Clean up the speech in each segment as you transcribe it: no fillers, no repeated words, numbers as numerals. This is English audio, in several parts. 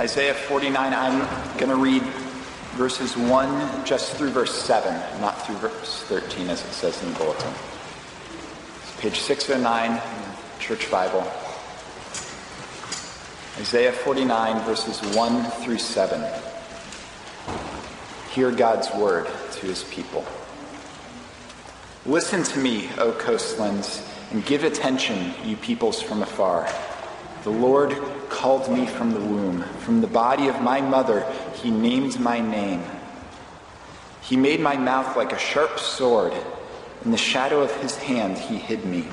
Isaiah 49, I'm going to read verses 1 just through verse 7, not through verse 13 as it says in the bulletin. It's page 609 in the Church Bible. Isaiah 49, verses 1 through 7. Hear God's word to his people. Listen to me, O coastlands, and give attention, you peoples from afar. The Lord called me from the womb. From the body of my mother, he named my name. He made my mouth like a sharp sword. In the shadow of his hand, he hid me.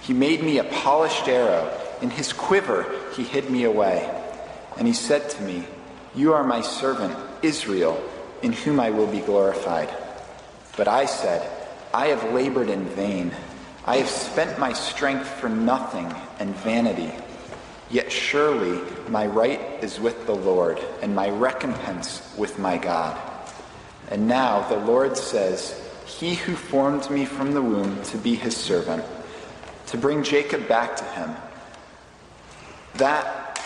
He made me a polished arrow. In his quiver, he hid me away. And he said to me, "You are my servant, Israel, in whom I will be glorified." But I said, "I have labored in vain. I have spent my strength for nothing and vanity. Yet surely my right is with the Lord, and my recompense with my God." And now the Lord says, "He who formed me from the womb to be his servant, to bring Jacob back to him, that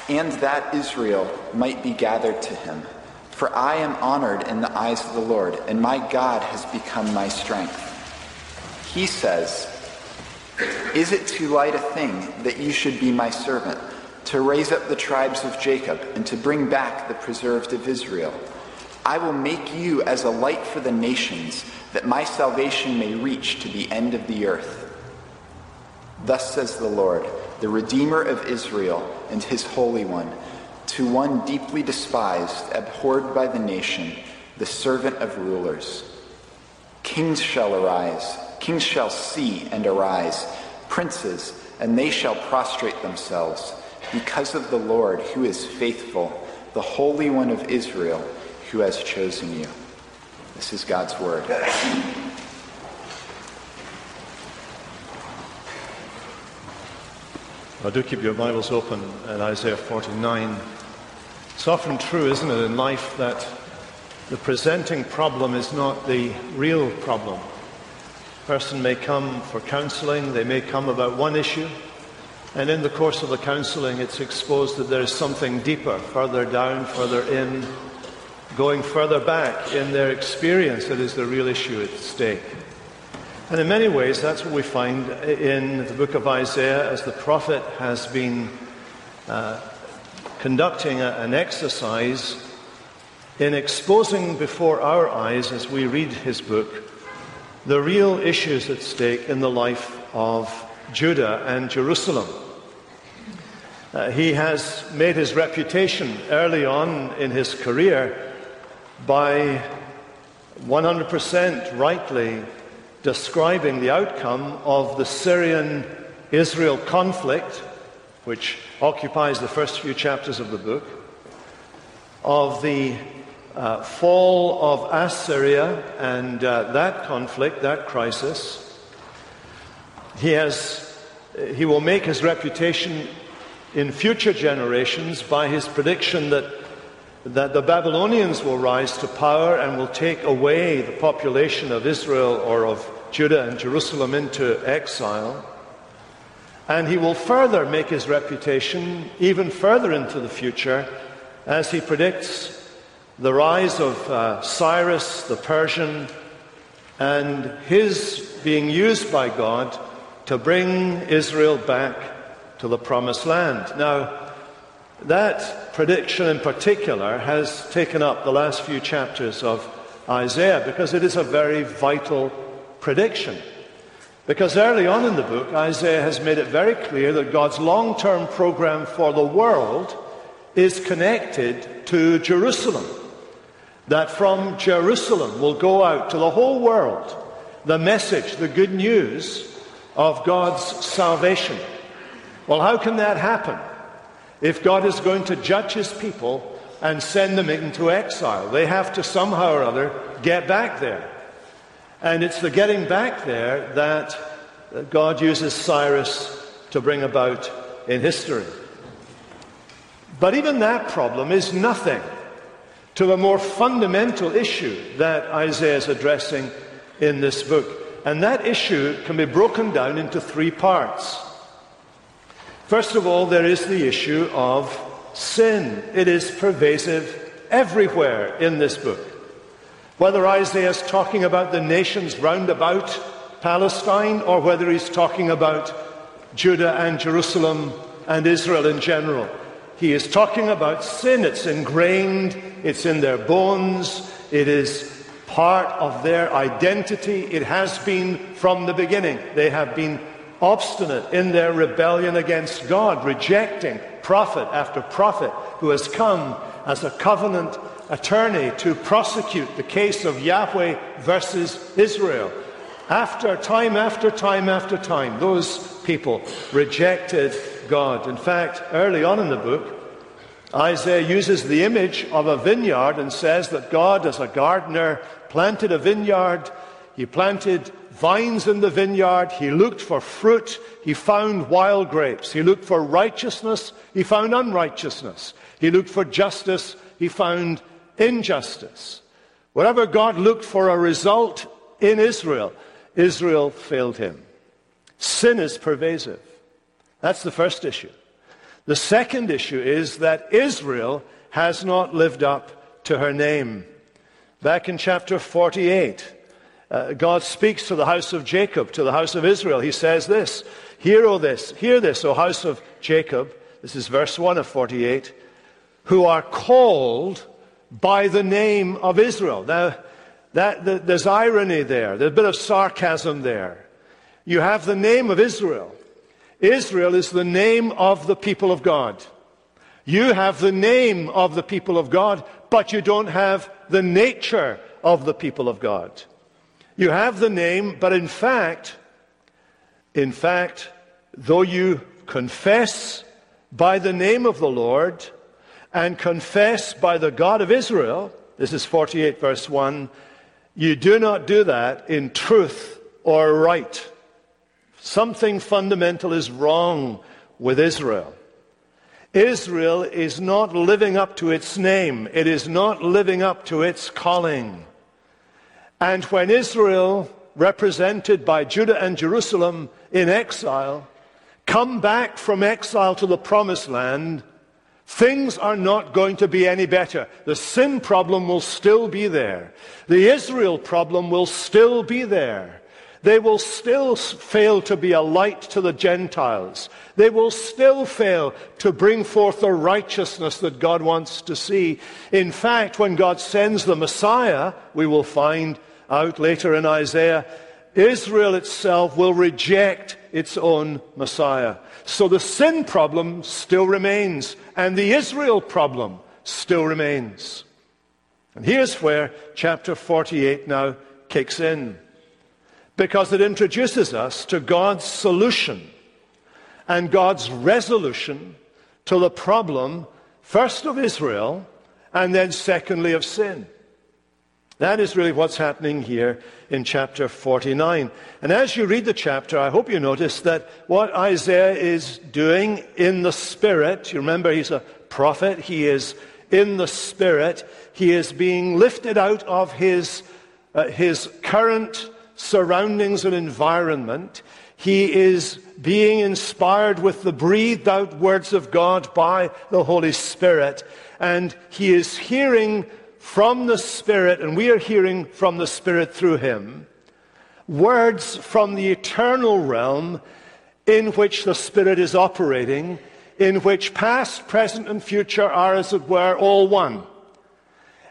Israel might be gathered to him. For I am honored in the eyes of the Lord, and my God has become my strength." He says, "Is it too light a thing that you should be my servant, to raise up the tribes of Jacob and to bring back the preserved of Israel? I will make you as a light for the nations, that my salvation may reach to the end of the earth." Thus says the Lord, the Redeemer of Israel and his Holy One, to one deeply despised, abhorred by the nation, the servant of rulers. Kings shall arise, kings shall see and arise, princes, and they shall prostrate themselves, because of the Lord who is faithful, the Holy One of Israel, who has chosen you. This is God's word. Well, do keep your Bibles open in Isaiah 49. It's often true, isn't it, in life that the presenting problem is not the real problem. A person may come for counseling, they may come about one issue, and in the course of the counseling it's exposed that there is something deeper, further down, further in, going further back in their experience that is the real issue at stake. And in many ways, that's what we find in the book of Isaiah, as the prophet has been conducting an exercise in exposing before our eyes, as we read his book, the real issues at stake in the life of Judah and Jerusalem. He has made his reputation early on in his career by 100% rightly describing the outcome of the Syrian-Israel conflict, which occupies the first few chapters of the book, of the fall of Assyria and that conflict, that crisis. He will make his reputation in future generations by his prediction that the Babylonians will rise to power and will take away the population of Israel or of Judah and Jerusalem into exile. And he will further make his reputation even further into the future as he predicts the rise of Cyrus the Persian and his being used by God to bring Israel back to the promised land. Now, that prediction in particular has taken up the last few chapters of Isaiah because it is a very vital prediction. Because early on in the book, Isaiah has made it very clear that God's long-term program for the world is connected to Jerusalem. That from Jerusalem will go out to the whole world the message, the good news of God's salvation. Well, how can that happen if God is going to judge his people and send them into exile? They have to somehow or other get back there. And it's the getting back there that God uses Cyrus to bring about in history. But even that problem is nothing to the more fundamental issue that Isaiah is addressing in this book. And that issue can be broken down into three parts. First of all, there is the issue of sin. It is pervasive everywhere in this book. Whether Isaiah is talking about the nations round about Palestine or whether he's talking about Judah and Jerusalem and Israel in general, he is talking about sin. It's ingrained, it's in their bones, it is part of their identity. It has been from the beginning. They have been obstinate in their rebellion against God, rejecting prophet after prophet who has come as a covenant attorney to prosecute the case of Yahweh versus Israel. Time after time, those people rejected God. In fact, early on in the book, Isaiah uses the image of a vineyard and says that God, as a gardener, planted a vineyard. He planted vines in the vineyard. He looked for fruit. He found wild grapes. He looked for righteousness. He found unrighteousness. He looked for justice. He found injustice. Whatever God looked for a result in Israel, Israel failed him. Sin is pervasive. That's the first issue. The second issue is that Israel has not lived up to her name. Back in chapter 48, God speaks to the house of Jacob, to the house of Israel. He says this, Hear this, O house of Jacob. This is verse 1 of 48. Who are called by the name of Israel. Now, there's irony there. There's a bit of sarcasm there. You have the name of Israel. Israel is the name of the people of God. You have the name of the people of God, but you don't have the nature of the people of God. You have the name, but in fact, though you confess by the name of the Lord and confess by the God of Israel, this is 48 verse 1, you do not do that in truth or right. Something fundamental is wrong with Israel. Israel is not living up to its name. It is not living up to its calling. And when Israel, represented by Judah and Jerusalem in exile, come back from exile to the promised land, things are not going to be any better. The sin problem will still be there. The Israel problem will still be there. They will still fail to be a light to the Gentiles. They will still fail to bring forth the righteousness that God wants to see. In fact, when God sends the Messiah, we will find out later in Isaiah, Israel itself will reject its own Messiah. So the sin problem still remains, and the Israel problem still remains. And here's where chapter 48 now kicks in, because it introduces us to God's solution and God's resolution to the problem, first of Israel, and then secondly of sin. That is really what's happening here in chapter 49. And as you read the chapter, I hope you notice that what Isaiah is doing in the Spirit, you remember he's a prophet, he is in the Spirit, he is being lifted out of his current surroundings and environment. He is being inspired with the breathed out words of God by the Holy Spirit. And he is hearing from the Spirit, and we are hearing from the Spirit through him, words from the eternal realm in which the Spirit is operating, in which past, present, and future are, as it were, all one.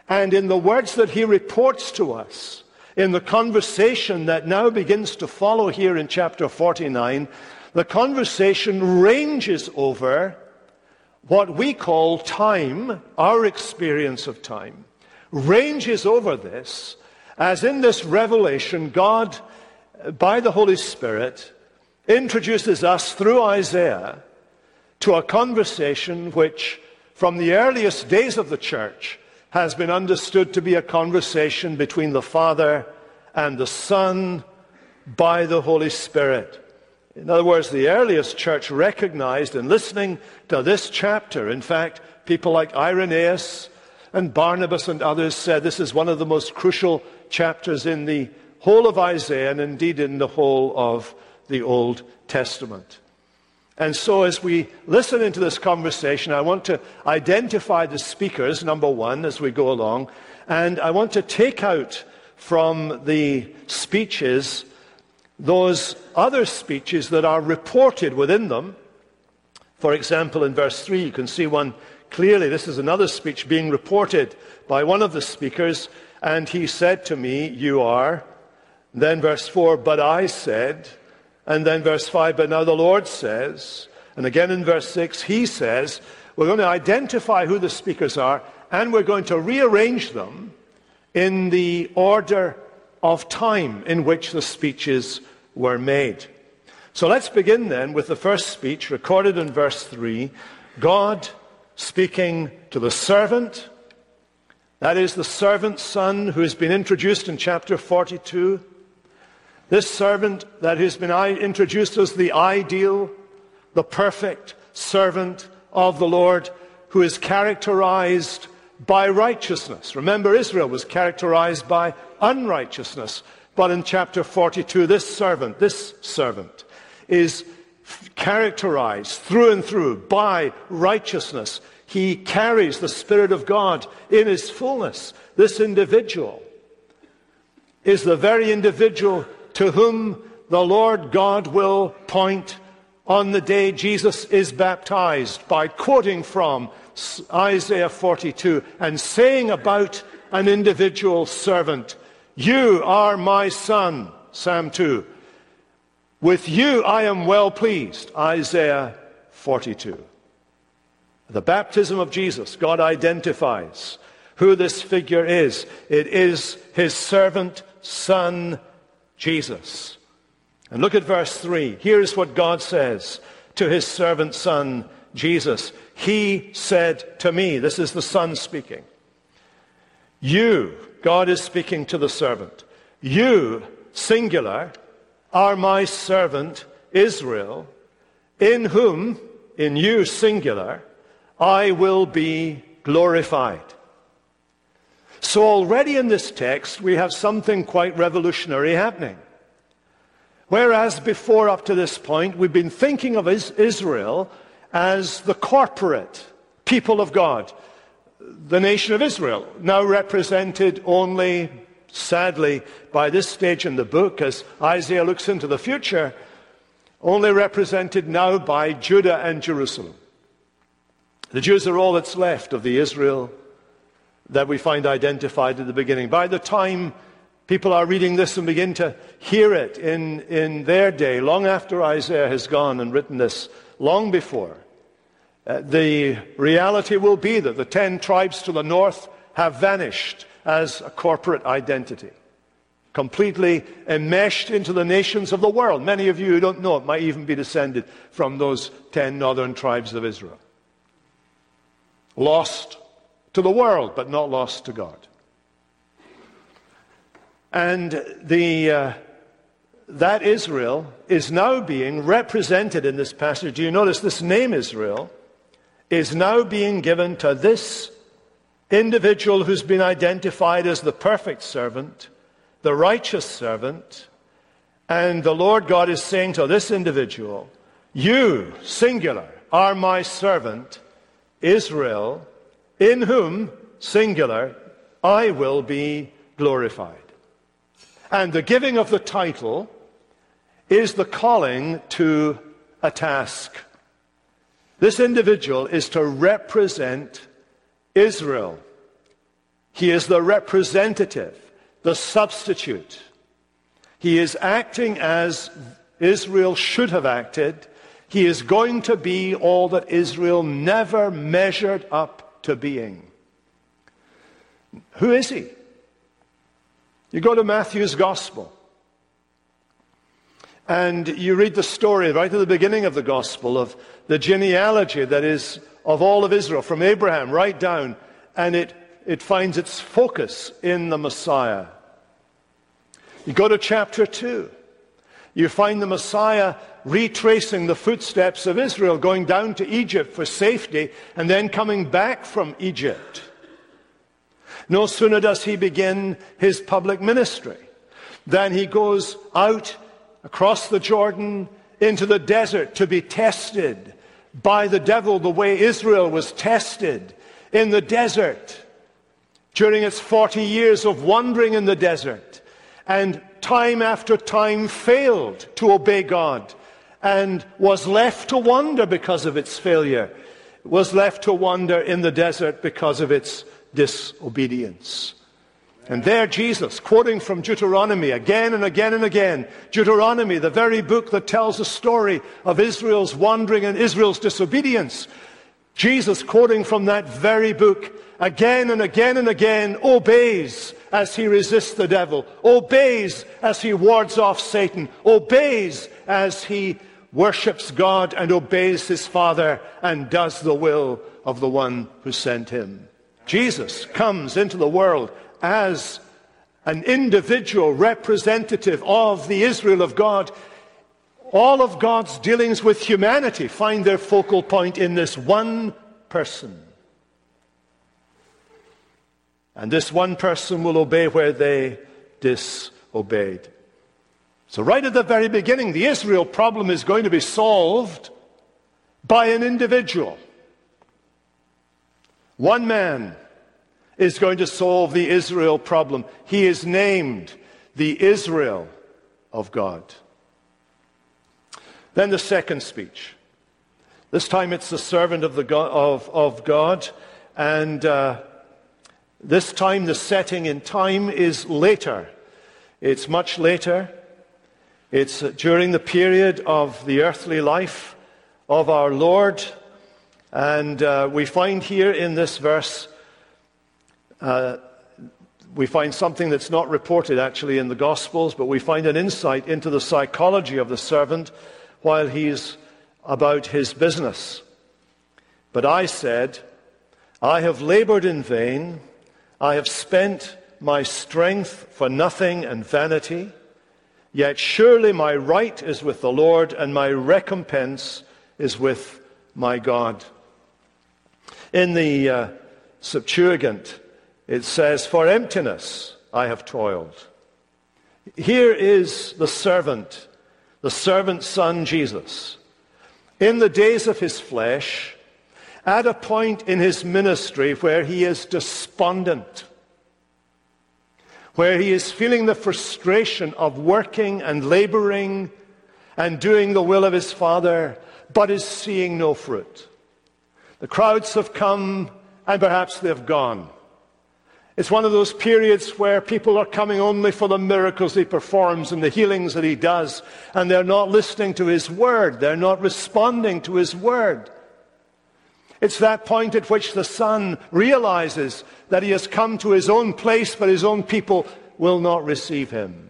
And in the words that he reports to us, in the conversation that now begins to follow here in chapter 49, the conversation ranges over what we call time, our experience of time, ranges over this, as in this revelation, God, by the Holy Spirit, introduces us through Isaiah to a conversation which, from the earliest days of the church, has been understood to be a conversation between the Father and the Son by the Holy Spirit. In other words, the earliest church recognized in listening to this chapter, in fact, people like Irenaeus and Barnabas and others said this is one of the most crucial chapters in the whole of Isaiah and indeed in the whole of the Old Testament. And so as we listen into this conversation, I want to identify the speakers, number one, as we go along. And I want to take out from the speeches those other speeches that are reported within them. For example, in verse 3, you can see one clearly. This is another speech being reported by one of the speakers. And he said to me, "You are." Then verse 4, "But I said." And then verse 5, "But now the Lord says." And again in verse 6, "He says." We're going to identify who the speakers are, and we're going to rearrange them in the order of time in which the speeches were made. So let's begin then with the first speech recorded in verse 3, God speaking to the servant. That is the servant son who has been introduced in chapter 42. This servant that has been introduced as the ideal, the perfect servant of the Lord, who is characterized by righteousness. Remember, Israel was characterized by unrighteousness. But in chapter 42, this servant is characterized through and through by righteousness. He carries the Spirit of God in his fullness. This individual is the very individual to whom the Lord God will point on the day Jesus is baptized by quoting from Isaiah 42 and saying about an individual servant, "You are my son," Psalm 2. "With you I am well pleased," Isaiah 42. The baptism of Jesus, God identifies who this figure is. It is his servant, son, Jesus. And look at verse 3. Here's what God says to his servant, son, Jesus. "He said to me," this is the son speaking, "You," God is speaking to the servant, "you," singular, "are my servant Israel, in whom," in you, singular, "I will be glorified." So already in this text, we have something quite revolutionary happening. Whereas before, up to this point, we've been thinking of Israel as the corporate people of God, the nation of Israel, now represented only, sadly, by this stage in the book, as Isaiah looks into the future, only represented now by Judah and Jerusalem. The Jews are all that's left of the Israel that we find identified at the beginning. By the time people are reading this and begin to hear it in their day, long after Isaiah has gone and written this, long before, the reality will be that the 10 tribes to the north have vanished as a corporate identity, completely enmeshed into the nations of the world. Many of you who don't know it might even be descended from those 10 northern tribes of Israel. Lost to the world, but not lost to God. And that Israel is now being represented in this passage. Do you notice this name Israel is now being given to this individual who's been identified as the perfect servant, the righteous servant, and the Lord God is saying to this individual, "You, singular, are my servant Israel, in whom," singular, "I will be glorified." And the giving of the title is the calling to a task. This individual is to represent Israel. He is the representative, the substitute. He is acting as Israel should have acted. He is going to be all that Israel never measured up to being. Who is he? You go to Matthew's Gospel, and you read the story right at the beginning of the Gospel of the genealogy that is of all of Israel, from Abraham right down, and it finds its focus in the Messiah. You go to chapter 2, you find the Messiah retracing the footsteps of Israel, going down to Egypt for safety, and then coming back from Egypt. No sooner does he begin his public ministry than he goes out across the Jordan into the desert to be tested by the devil the way Israel was tested in the desert during its 40 years of wandering in the desert, and time after time failed to obey God and was left to wander because of its failure, was left to wander in the desert because of its disobedience. And there Jesus, quoting from Deuteronomy again and again and again, Deuteronomy, the very book that tells the story of Israel's wandering and Israel's disobedience, Jesus, quoting from that very book again and again and again, obeys as he resists the devil, obeys as he wards off Satan, obeys as he worships God and obeys his Father and does the will of the one who sent him. Jesus comes into the world as an individual representative of the Israel of God. All of God's dealings with humanity find their focal point in this one person. And this one person will obey where they disobeyed. So right at the very beginning, the Israel problem is going to be solved by an individual. One man is going to solve the Israel problem. He is named the Israel of God. Then the second speech. This time it's the servant of the God, of God, and this time the setting in time is later. It's much later. It's during the period of the earthly life of our Lord, and we find here in this verse. We find something that's not reported actually in the Gospels, but we find an insight into the psychology of the servant while he's about his business. But I said, I have labored in vain, I have spent my strength for nothing and vanity, yet surely my right is with the Lord and my recompense is with my God. In the Septuagint, it says, for emptiness I have toiled. Here is the servant son Jesus. In the days of his flesh, at a point in his ministry where he is despondent, where he is feeling the frustration of working and laboring and doing the will of his Father, but is seeing no fruit. The crowds have come and perhaps they have gone. It's one of those periods where people are coming only for the miracles he performs and the healings that he does, and they're not listening to his word. They're not responding to his word. It's that point at which the son realizes that he has come to his own place, but his own people will not receive him.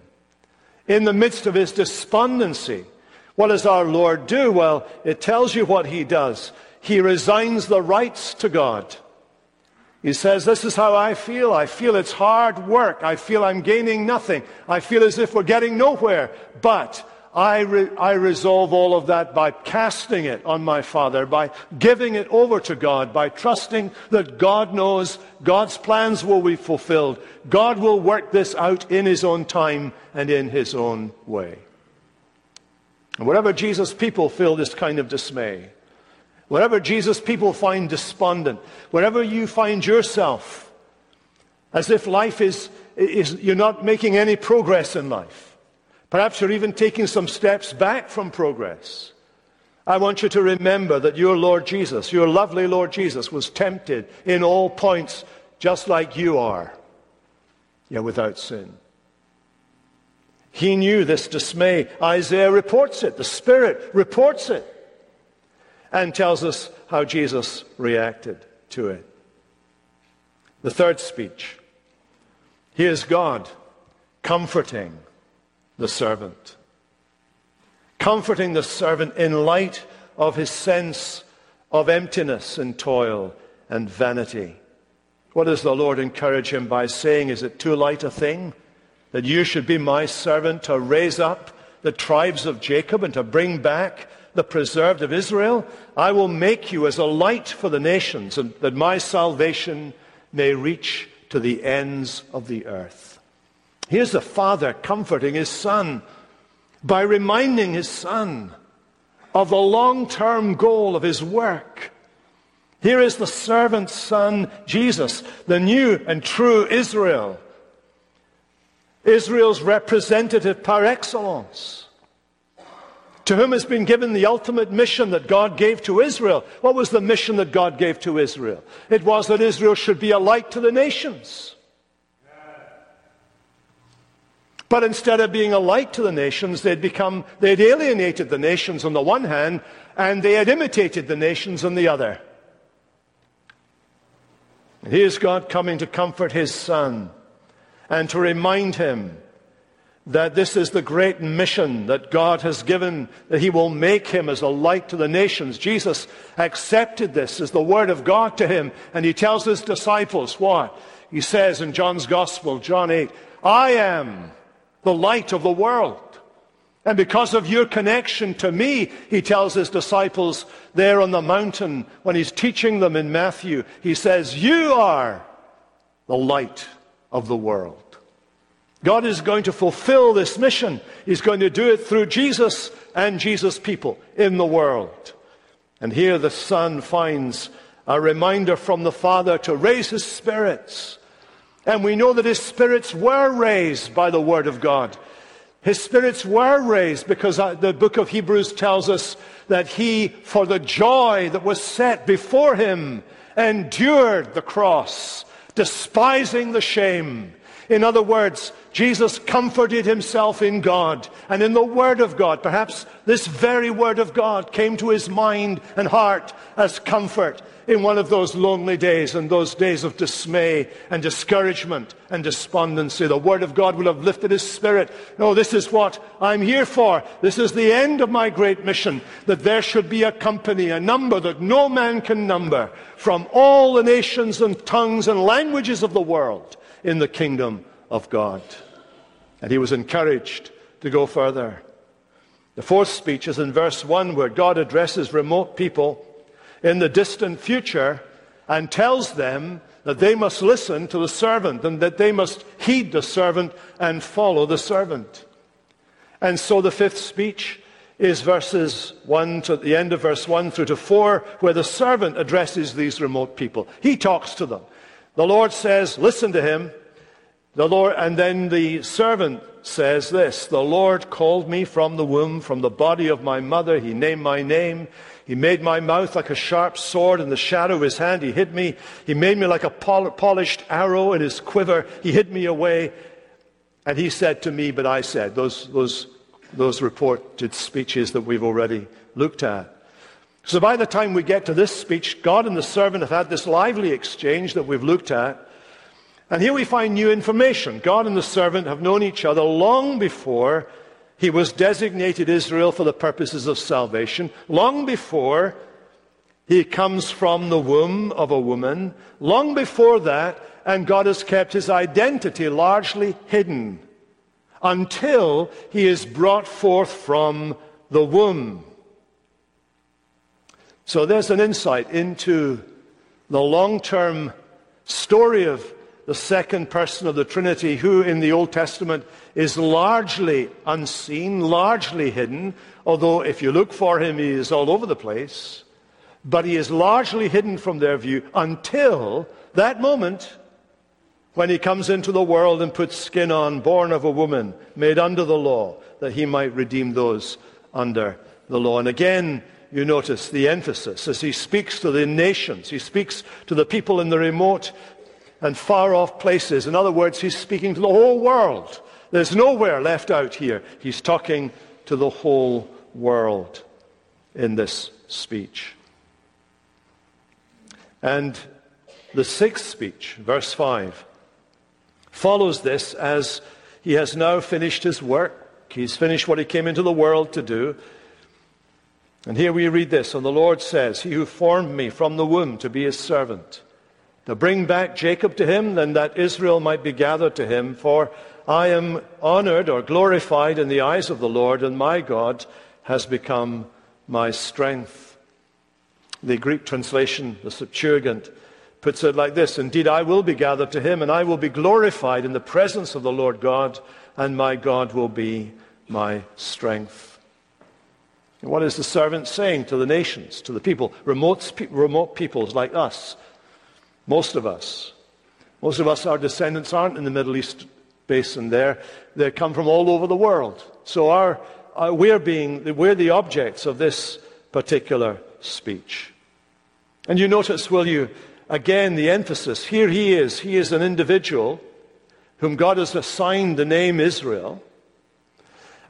In the midst of his despondency, what does our Lord do? Well, it tells you what he does. He resigns the rights to God. He says, this is how I feel. I feel it's hard work. I feel I'm gaining nothing. I feel as if we're getting nowhere. But I resolve all of that by casting it on my Father, by giving it over to God, by trusting that God knows God's plans will be fulfilled. God will work this out in his own time and in his own way. And wherever Jesus' people feel this kind of dismay, wherever Jesus' people find despondent, wherever you find yourself, as if life is you're not making any progress in life. Perhaps you're even taking some steps back from progress. I want you to remember that your Lord Jesus, your lovely Lord Jesus, was tempted in all points just like you are, yet without sin. He knew this dismay. Isaiah reports it. The Spirit reports it. And tells us how Jesus reacted to it. The third speech. Here's God comforting the servant. Comforting the servant in light of his sense of emptiness and toil and vanity. What does the Lord encourage him by saying? Is it too light a thing that you should be my servant to raise up the tribes of Jacob and to bring back the preserved of Israel? I will make you as a light for the nations, and that my salvation may reach to the ends of the earth. Here's the father comforting his son by reminding his son of the long-term goal of his work. Here is the servant son, Jesus, the new and true Israel. Israel's representative par excellence, to whom has been given the ultimate mission that God gave to Israel. What was the mission that God gave to Israel? It was that Israel should be a light to the nations. But instead of being a light to the nations, they'd alienated the nations on the one hand, and they had imitated the nations on the other. And here's God coming to comfort his son and to remind him that this is the great mission that God has given, that he will make him as a light to the nations. Jesus accepted this as the word of God to him, and he tells his disciples what? He says in John's Gospel, John 8, I am the light of the world. And because of your connection to me, he tells his disciples there on the mountain when he's teaching them in Matthew, he says, you are the light of the world. God is going to fulfill this mission. He's going to do it through Jesus and Jesus' people in the world. And here the Son finds a reminder from the Father to raise his spirits. And we know that his spirits were raised by the word of God. His spirits were raised because the book of Hebrews tells us that he, for the joy that was set before him, endured the cross, despising the shame. In other words, Jesus comforted himself in God and in the word of God. Perhaps this very word of God came to his mind and heart as comfort in one of those lonely days and those days of dismay and discouragement and despondency. The word of God will have lifted his spirit. No, this is what I'm here for. This is the end of my great mission, that there should be a company, a number that no man can number, from all the nations and tongues and languages of the world in the kingdom of God. And he was encouraged to go further. The fourth speech is in verse 1, where God addresses remote people in the distant future and tells them that they must listen to the servant and that they must heed the servant and follow the servant. And so the fifth speech is verses 1 to the end of verse 1 through to 4, where the servant addresses these remote people. He talks to them. The Lord says, listen to him. And then the servant says this, the Lord called me from the womb, from the body of my mother. He named my name. He made my mouth like a sharp sword. In the shadow of his hand, he hid me. He made me like a polished arrow in his quiver. He hid me away. And he said to me, but I said, those reported speeches that we've already looked at. So by the time we get to this speech, God and the servant have had this lively exchange that we've looked at. And here we find new information. God and the servant have known each other long before he was designated Israel for the purposes of salvation, long before he comes from the womb of a woman, long before that, and God has kept his identity largely hidden until he is brought forth from the womb. So there's an insight into the long-term story of the second person of the Trinity, who in the Old Testament is largely unseen, largely hidden, although if you look for him, he is all over the place. But he is largely hidden from their view until that moment when he comes into the world and puts skin on, born of a woman, made under the law, that he might redeem those under the law. And again, you notice the emphasis as he speaks to the nations. He speaks to the people in the remote and far-off places. In other words, he's speaking to the whole world. There's nowhere left out here. He's talking to the whole world in this speech. And the sixth speech, verse 5, follows this as he has now finished his work. He's finished what he came into the world to do. And here we read this, and the Lord says, he who formed me from the womb to be his servant, to bring back Jacob to him, and that Israel might be gathered to him, for I am honored or glorified in the eyes of the Lord, and my God has become my strength. The Greek translation, the Septuagint, puts it like this, indeed, I will be gathered to him, and I will be glorified in the presence of the Lord God, and my God will be my strength. What is the servant saying to the nations, to the people, remote peoples like us? Most of us, our descendants aren't in the Middle East basin there. They come from all over the world. So we're the objects of this particular speech. And you notice, will you, again the emphasis. Here he is. He is an individual whom God has assigned the name Israel.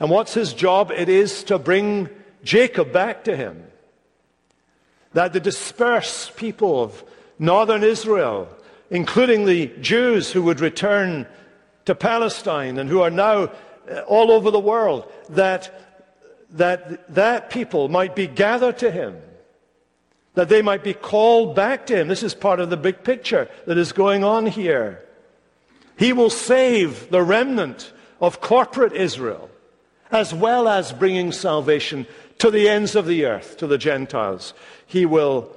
And what's his job? It is to bring Jacob back to him. That the dispersed people of northern Israel, including the Jews who would return to Palestine and who are now all over the world, that people might be gathered to him, that they might be called back to him. This is part of the big picture that is going on here. He will save the remnant of corporate Israel, as well as bringing salvation to the ends of the earth, to the Gentiles. He will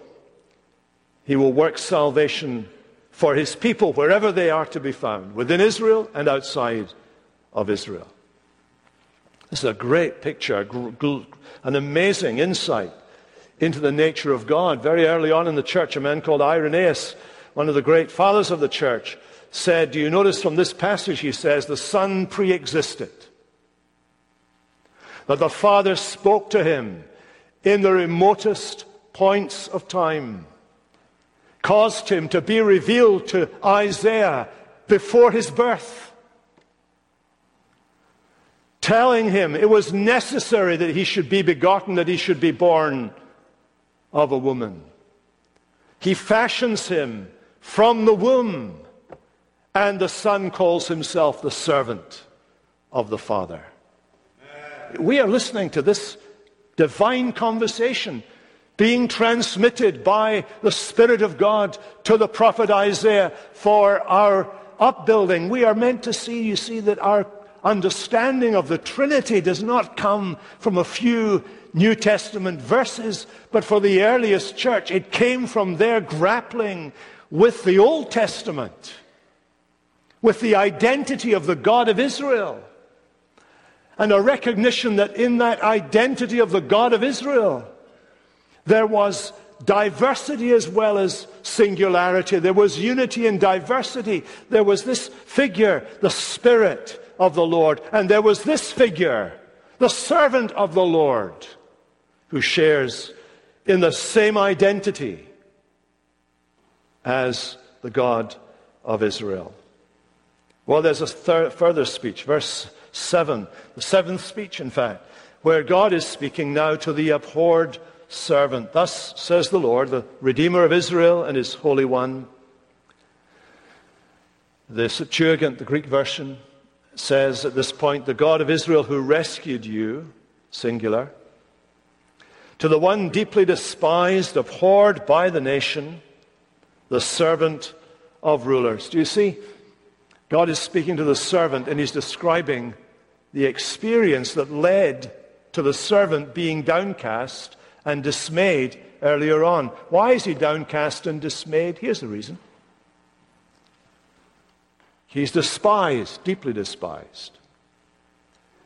work salvation for his people wherever they are to be found, within Israel and outside of Israel. This is a great picture, an amazing insight into the nature of God. Very early on in the church, a man called Irenaeus, one of the great fathers of the church, said, do you notice from this passage, he says, the Son pre-existed. That the Father spoke to him in the remotest points of time, caused him to be revealed to Isaiah before his birth, telling him it was necessary that he should be begotten, that he should be born of a woman. He fashions him from the womb, and the Son calls himself the servant of the Father. We are listening to this divine conversation being transmitted by the Spirit of God to the prophet Isaiah for our upbuilding. We are meant to see, you see, that our understanding of the Trinity does not come from a few New Testament verses, but for the earliest church, it came from their grappling with the Old Testament, with the identity of the God of Israel. And a recognition that in that identity of the God of Israel, there was diversity as well as singularity. There was unity in diversity. There was this figure, the Spirit of the Lord. And there was this figure, the servant of the Lord, who shares in the same identity as the God of Israel. Well, there's a further speech, verse 7, the seventh speech, in fact, where God is speaking now to the abhorred servant. Thus says the Lord, the Redeemer of Israel and his Holy One. The Septuagint, the Greek version, says at this point, the God of Israel who rescued you, singular, to the one deeply despised, abhorred by the nation, the servant of rulers. Do you see? God is speaking to the servant, and he's describing the experience that led to the servant being downcast and dismayed earlier on. Why is he downcast and dismayed? Here's the reason. He's despised, deeply despised.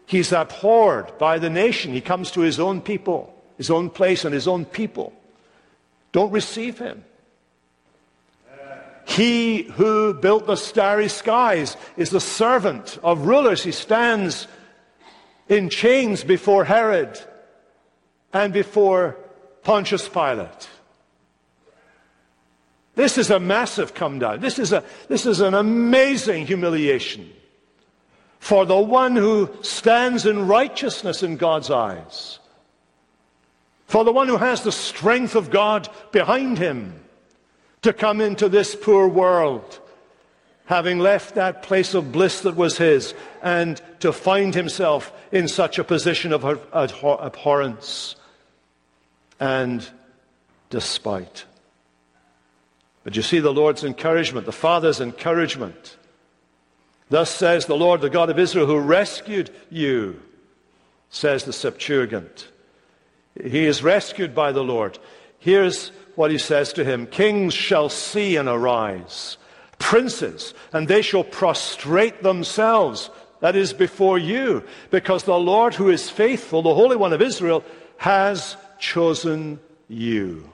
He's abhorred by the nation. He comes to his own people, his own place, and his own people don't receive him. He who built the starry skies is the servant of rulers. He stands in chains before Herod and before Pontius Pilate. This is a massive come down. This is an amazing humiliation for the one who stands in righteousness in God's eyes, for the one who has the strength of God behind him, to come into this poor world, having left that place of bliss that was his, and to find himself in such a position of abhorrence and despite. But you see the Lord's encouragement, the Father's encouragement. Thus says the Lord, the God of Israel, who rescued you, says the Septuagint. He is rescued by the Lord. Here's what he says to him. Kings shall see and arise, princes, and they shall prostrate themselves, that is, before you, because the Lord who is faithful, the Holy One of Israel, has chosen you.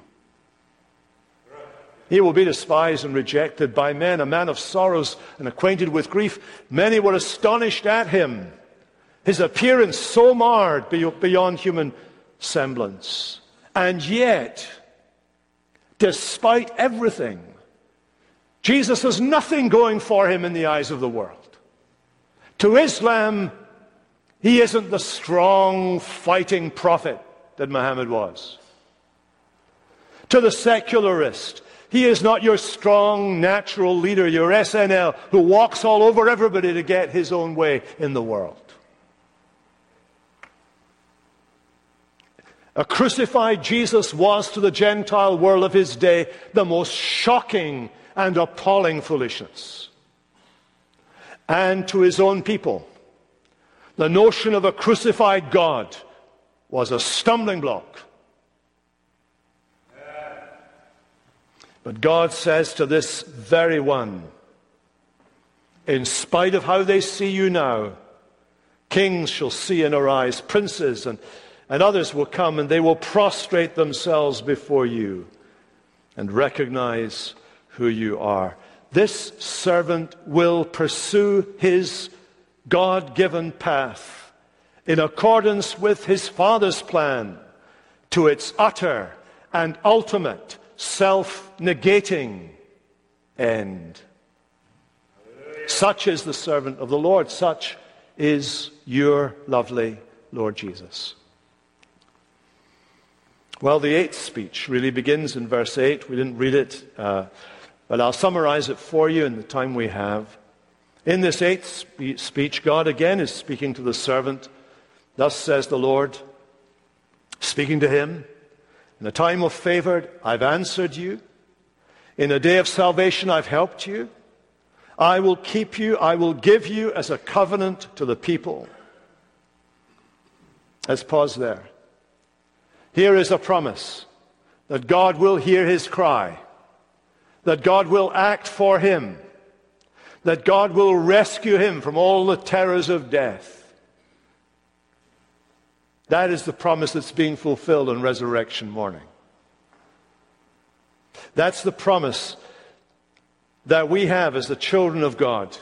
He will be despised and rejected by men, a man of sorrows and acquainted with grief. Many were astonished at him. His appearance so marred beyond human semblance. And yet, despite everything, Jesus has nothing going for him in the eyes of the world. To Islam, he isn't the strong fighting prophet that Muhammad was. To the secularist, he is not your strong natural leader, your SNL, who walks all over everybody to get his own way in the world. A crucified Jesus was to the Gentile world of his day the most shocking and appalling foolishness. And to his own people, the notion of a crucified God was a stumbling block. But God says to this very one, in spite of how they see you now, kings shall see and arise, princes and others will come, and they will prostrate themselves before you and recognize who you are. This servant will pursue his God-given path in accordance with his Father's plan to its utter and ultimate self-negating end. Such is the servant of the Lord. Such is your lovely Lord Jesus. Well, the eighth speech really begins in verse 8. We didn't read it, but I'll summarize it for you in the time we have. In this eighth speech, God again is speaking to the servant. Thus says the Lord, speaking to him, in a time of favor, I've answered you. In a day of salvation, I've helped you. I will keep you. I will give you as a covenant to the people. Let's pause there. Here is a promise that God will hear his cry, that God will act for him, that God will rescue him from all the terrors of death. That is the promise that's being fulfilled on resurrection morning. That's the promise that we have as the children of God.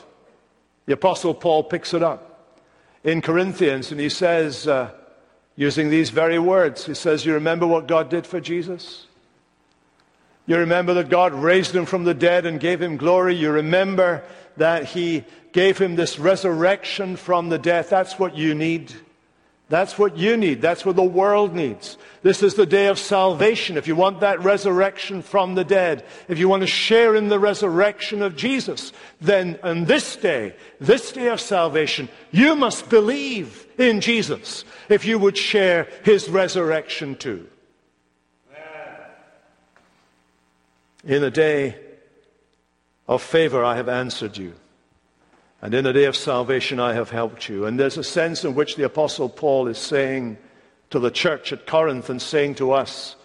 The Apostle Paul picks it up in Corinthians, and he says, using these very words, he says, you remember what God did for Jesus? You remember that God raised him from the dead and gave him glory. You remember that he gave him this resurrection from the death. That's what you need. That's what you need. That's what the world needs. This is the day of salvation. If you want that resurrection from the dead, if you want to share in the resurrection of Jesus, then on this day of salvation, you must believe in Jesus if you would share his resurrection too. In a day of favor, I have answered you. And in a day of salvation, I have helped you. And there's a sense in which the Apostle Paul is saying to the church at Corinth and saying to us,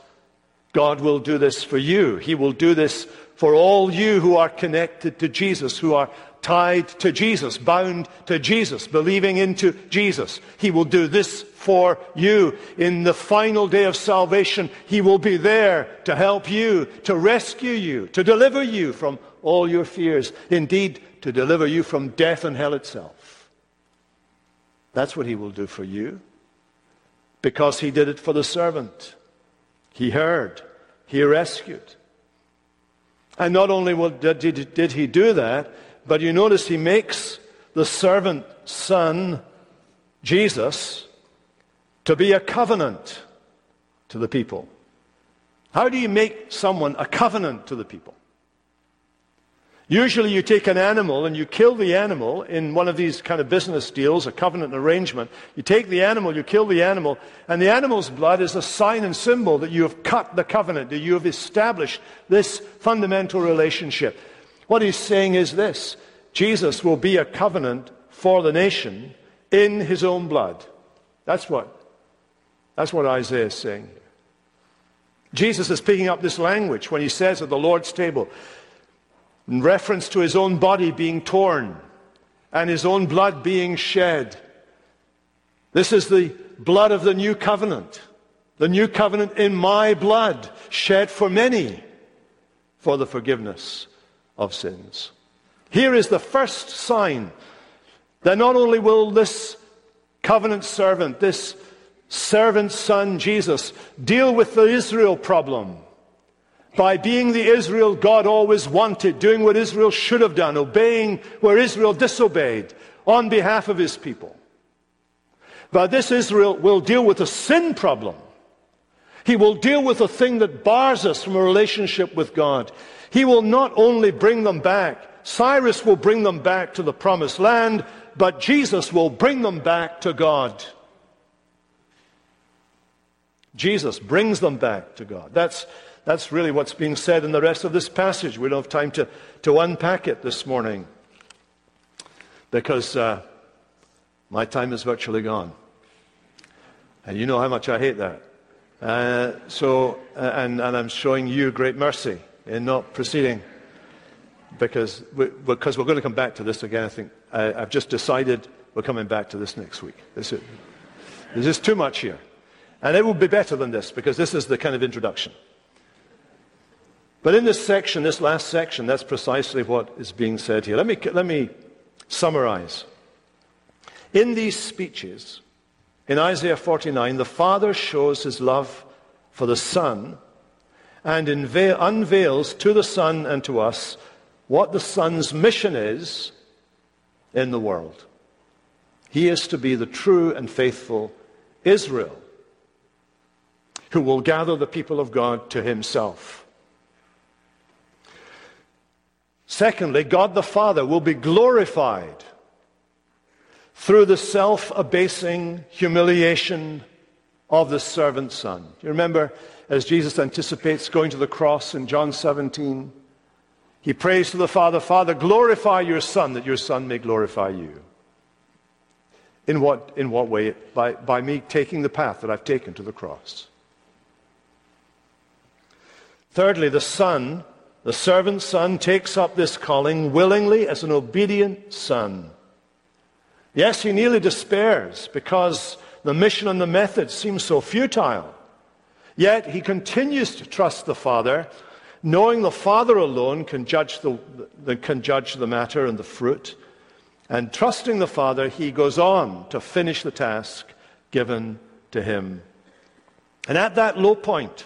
God will do this for you. He will do this for all you who are connected to Jesus, who are tied to Jesus, bound to Jesus, believing into Jesus. He will do this for you. In the final day of salvation, he will be there to help you, to rescue you, to deliver you from all your fears. Indeed, to deliver you from death and hell itself. That's what he will do for you, because he did it for the servant. He heard, he rescued. And not only did he do that, but you notice he makes the servant son, Jesus, to be a covenant to the people. How do you make someone a covenant to the people? Usually you take an animal and you kill the animal in one of these kind of business deals, a covenant arrangement. You take the animal, you kill the animal, and the animal's blood is a sign and symbol that you have cut the covenant, that you have established this fundamental relationship. What he's saying is this: Jesus will be a covenant for the nation in his own blood. That's what Isaiah is saying. Jesus is picking up this language when he says at the Lord's table, in reference to his own body being torn and his own blood being shed. This is the blood of the new covenant, The new covenant in my blood, shed for many for the forgiveness of sins. Here is the first sign that not only will this covenant servant, this servant son Jesus, deal with the Israel problem by being the Israel God always wanted, doing what Israel should have done, obeying where Israel disobeyed on behalf of his people. But this Israel will deal with the sin problem. He will deal with the thing that bars us from a relationship with God. He will not only bring them back, Cyrus will bring them back to the promised land, but Jesus will bring them back to God. Jesus brings them back to God. That's really what's being said in the rest of this passage. We don't have time to unpack it this morning because my time is virtually gone. And you know how much I hate that. So I'm showing you great mercy in not proceeding because we're going to come back to this again. I think I've just decided we're coming back to this next week. This is just too much here, and it will be better than this because this is the kind of introduction. But in this section, this last section, that's precisely what is being said here. Let me summarize. In these speeches, in Isaiah 49, the Father shows his love for the Son and unveils to the Son and to us what the Son's mission is in the world. He is to be the true and faithful Israel who will gather the people of God to himself. Secondly, God the Father will be glorified through the self-abasing humiliation of the servant son. You remember, as Jesus anticipates going to the cross in John 17, he prays to the Father, Father, glorify your Son, that your Son may glorify you. In what way? By me taking the path that I've taken to the cross. Thirdly, the Son, the servant son, takes up this calling willingly as an obedient son. Yes, he nearly despairs because the mission and the method seem so futile. Yet he continues to trust the Father, knowing the Father alone can judge the matter and the fruit. And trusting the Father, he goes on to finish the task given to him. And at that low point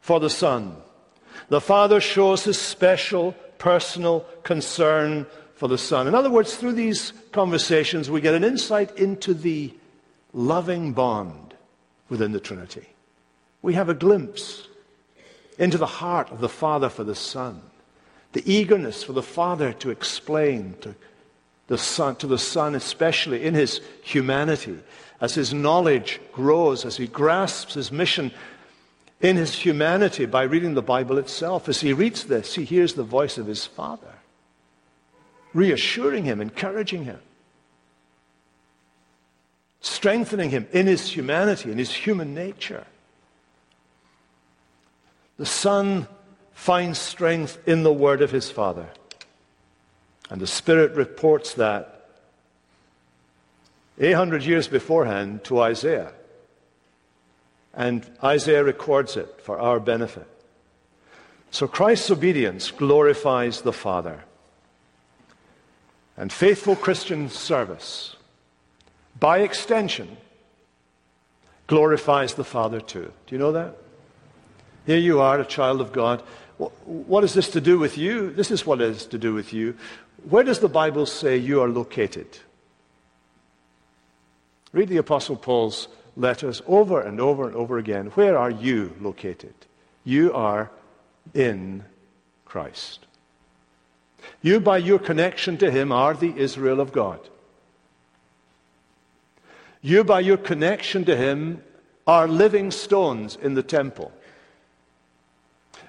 for the Son, the Father shows his special personal concern for the Son. In other words, through these conversations, we get an insight into the loving bond within the Trinity. We have a glimpse into the heart of the Father for the Son, the eagerness for the Father to explain to the Son, especially in his humanity, as his knowledge grows, as he grasps his mission in his humanity by reading the Bible itself. As he reads this, he hears the voice of his Father, reassuring him, encouraging him, strengthening him in his humanity, in his human nature. The Son finds strength in the word of his Father, and the Spirit reports that 800 years beforehand to Isaiah, and Isaiah records it for our benefit. So Christ's obedience glorifies the Father. And faithful Christian service, by extension, glorifies the Father too. Do you know that? Here you are, a child of God. What is this to do with you? This is what it is to do with you. Where does the Bible say you are located? Read the Apostle Paul's letters over and over and over again. Where are you located? You are in Christ. You, by your connection to him, are the Israel of God. You, by your connection to him, are living stones in the temple.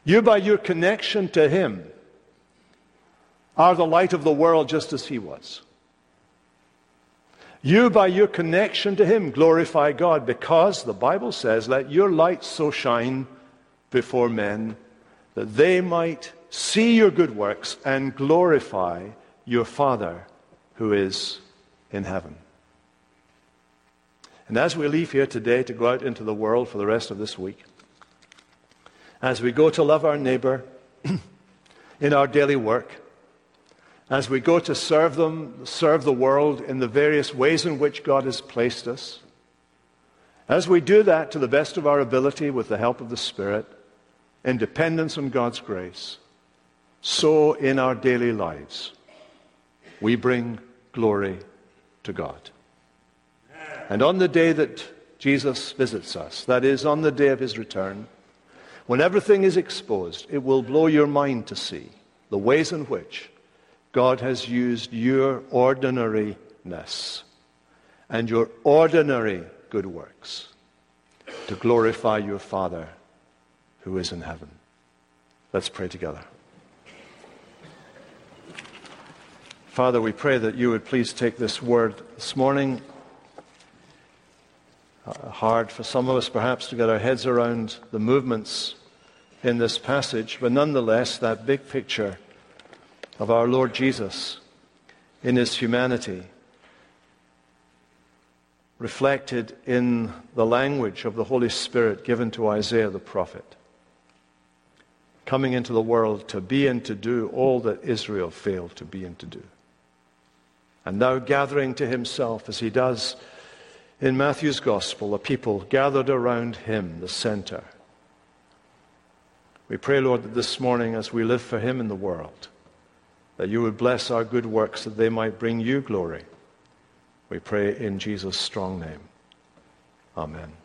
You, by your connection to him, are the light of the world just as he was. You, by your connection to him, glorify God because the Bible says, let your light so shine before men that they might see your good works and glorify your Father who is in heaven. And as we leave here today to go out into the world for the rest of this week, as we go to love our neighbor in our daily work, as we go to serve them, serve the world in the various ways in which God has placed us, as we do that to the best of our ability with the help of the Spirit, in dependence on God's grace, so in our daily lives, we bring glory to God. And on the day that Jesus visits us, that is, on the day of his return, when everything is exposed, it will blow your mind to see the ways in which God has used your ordinariness and your ordinary good works to glorify your Father who is in heaven. Let's pray together. Father, we pray that you would please take this word this morning. Hard for some of us perhaps to get our heads around the movements in this passage, but nonetheless that big picture of our Lord Jesus in his humanity, reflected in the language of the Holy Spirit given to Isaiah the prophet, coming into the world to be and to do all that Israel failed to be and to do. And now gathering to himself, as he does in Matthew's Gospel, a people gathered around him, the center. We pray, Lord, that this morning as we live for him in the world, that you would bless our good works that they might bring you glory. We pray in Jesus' strong name. Amen.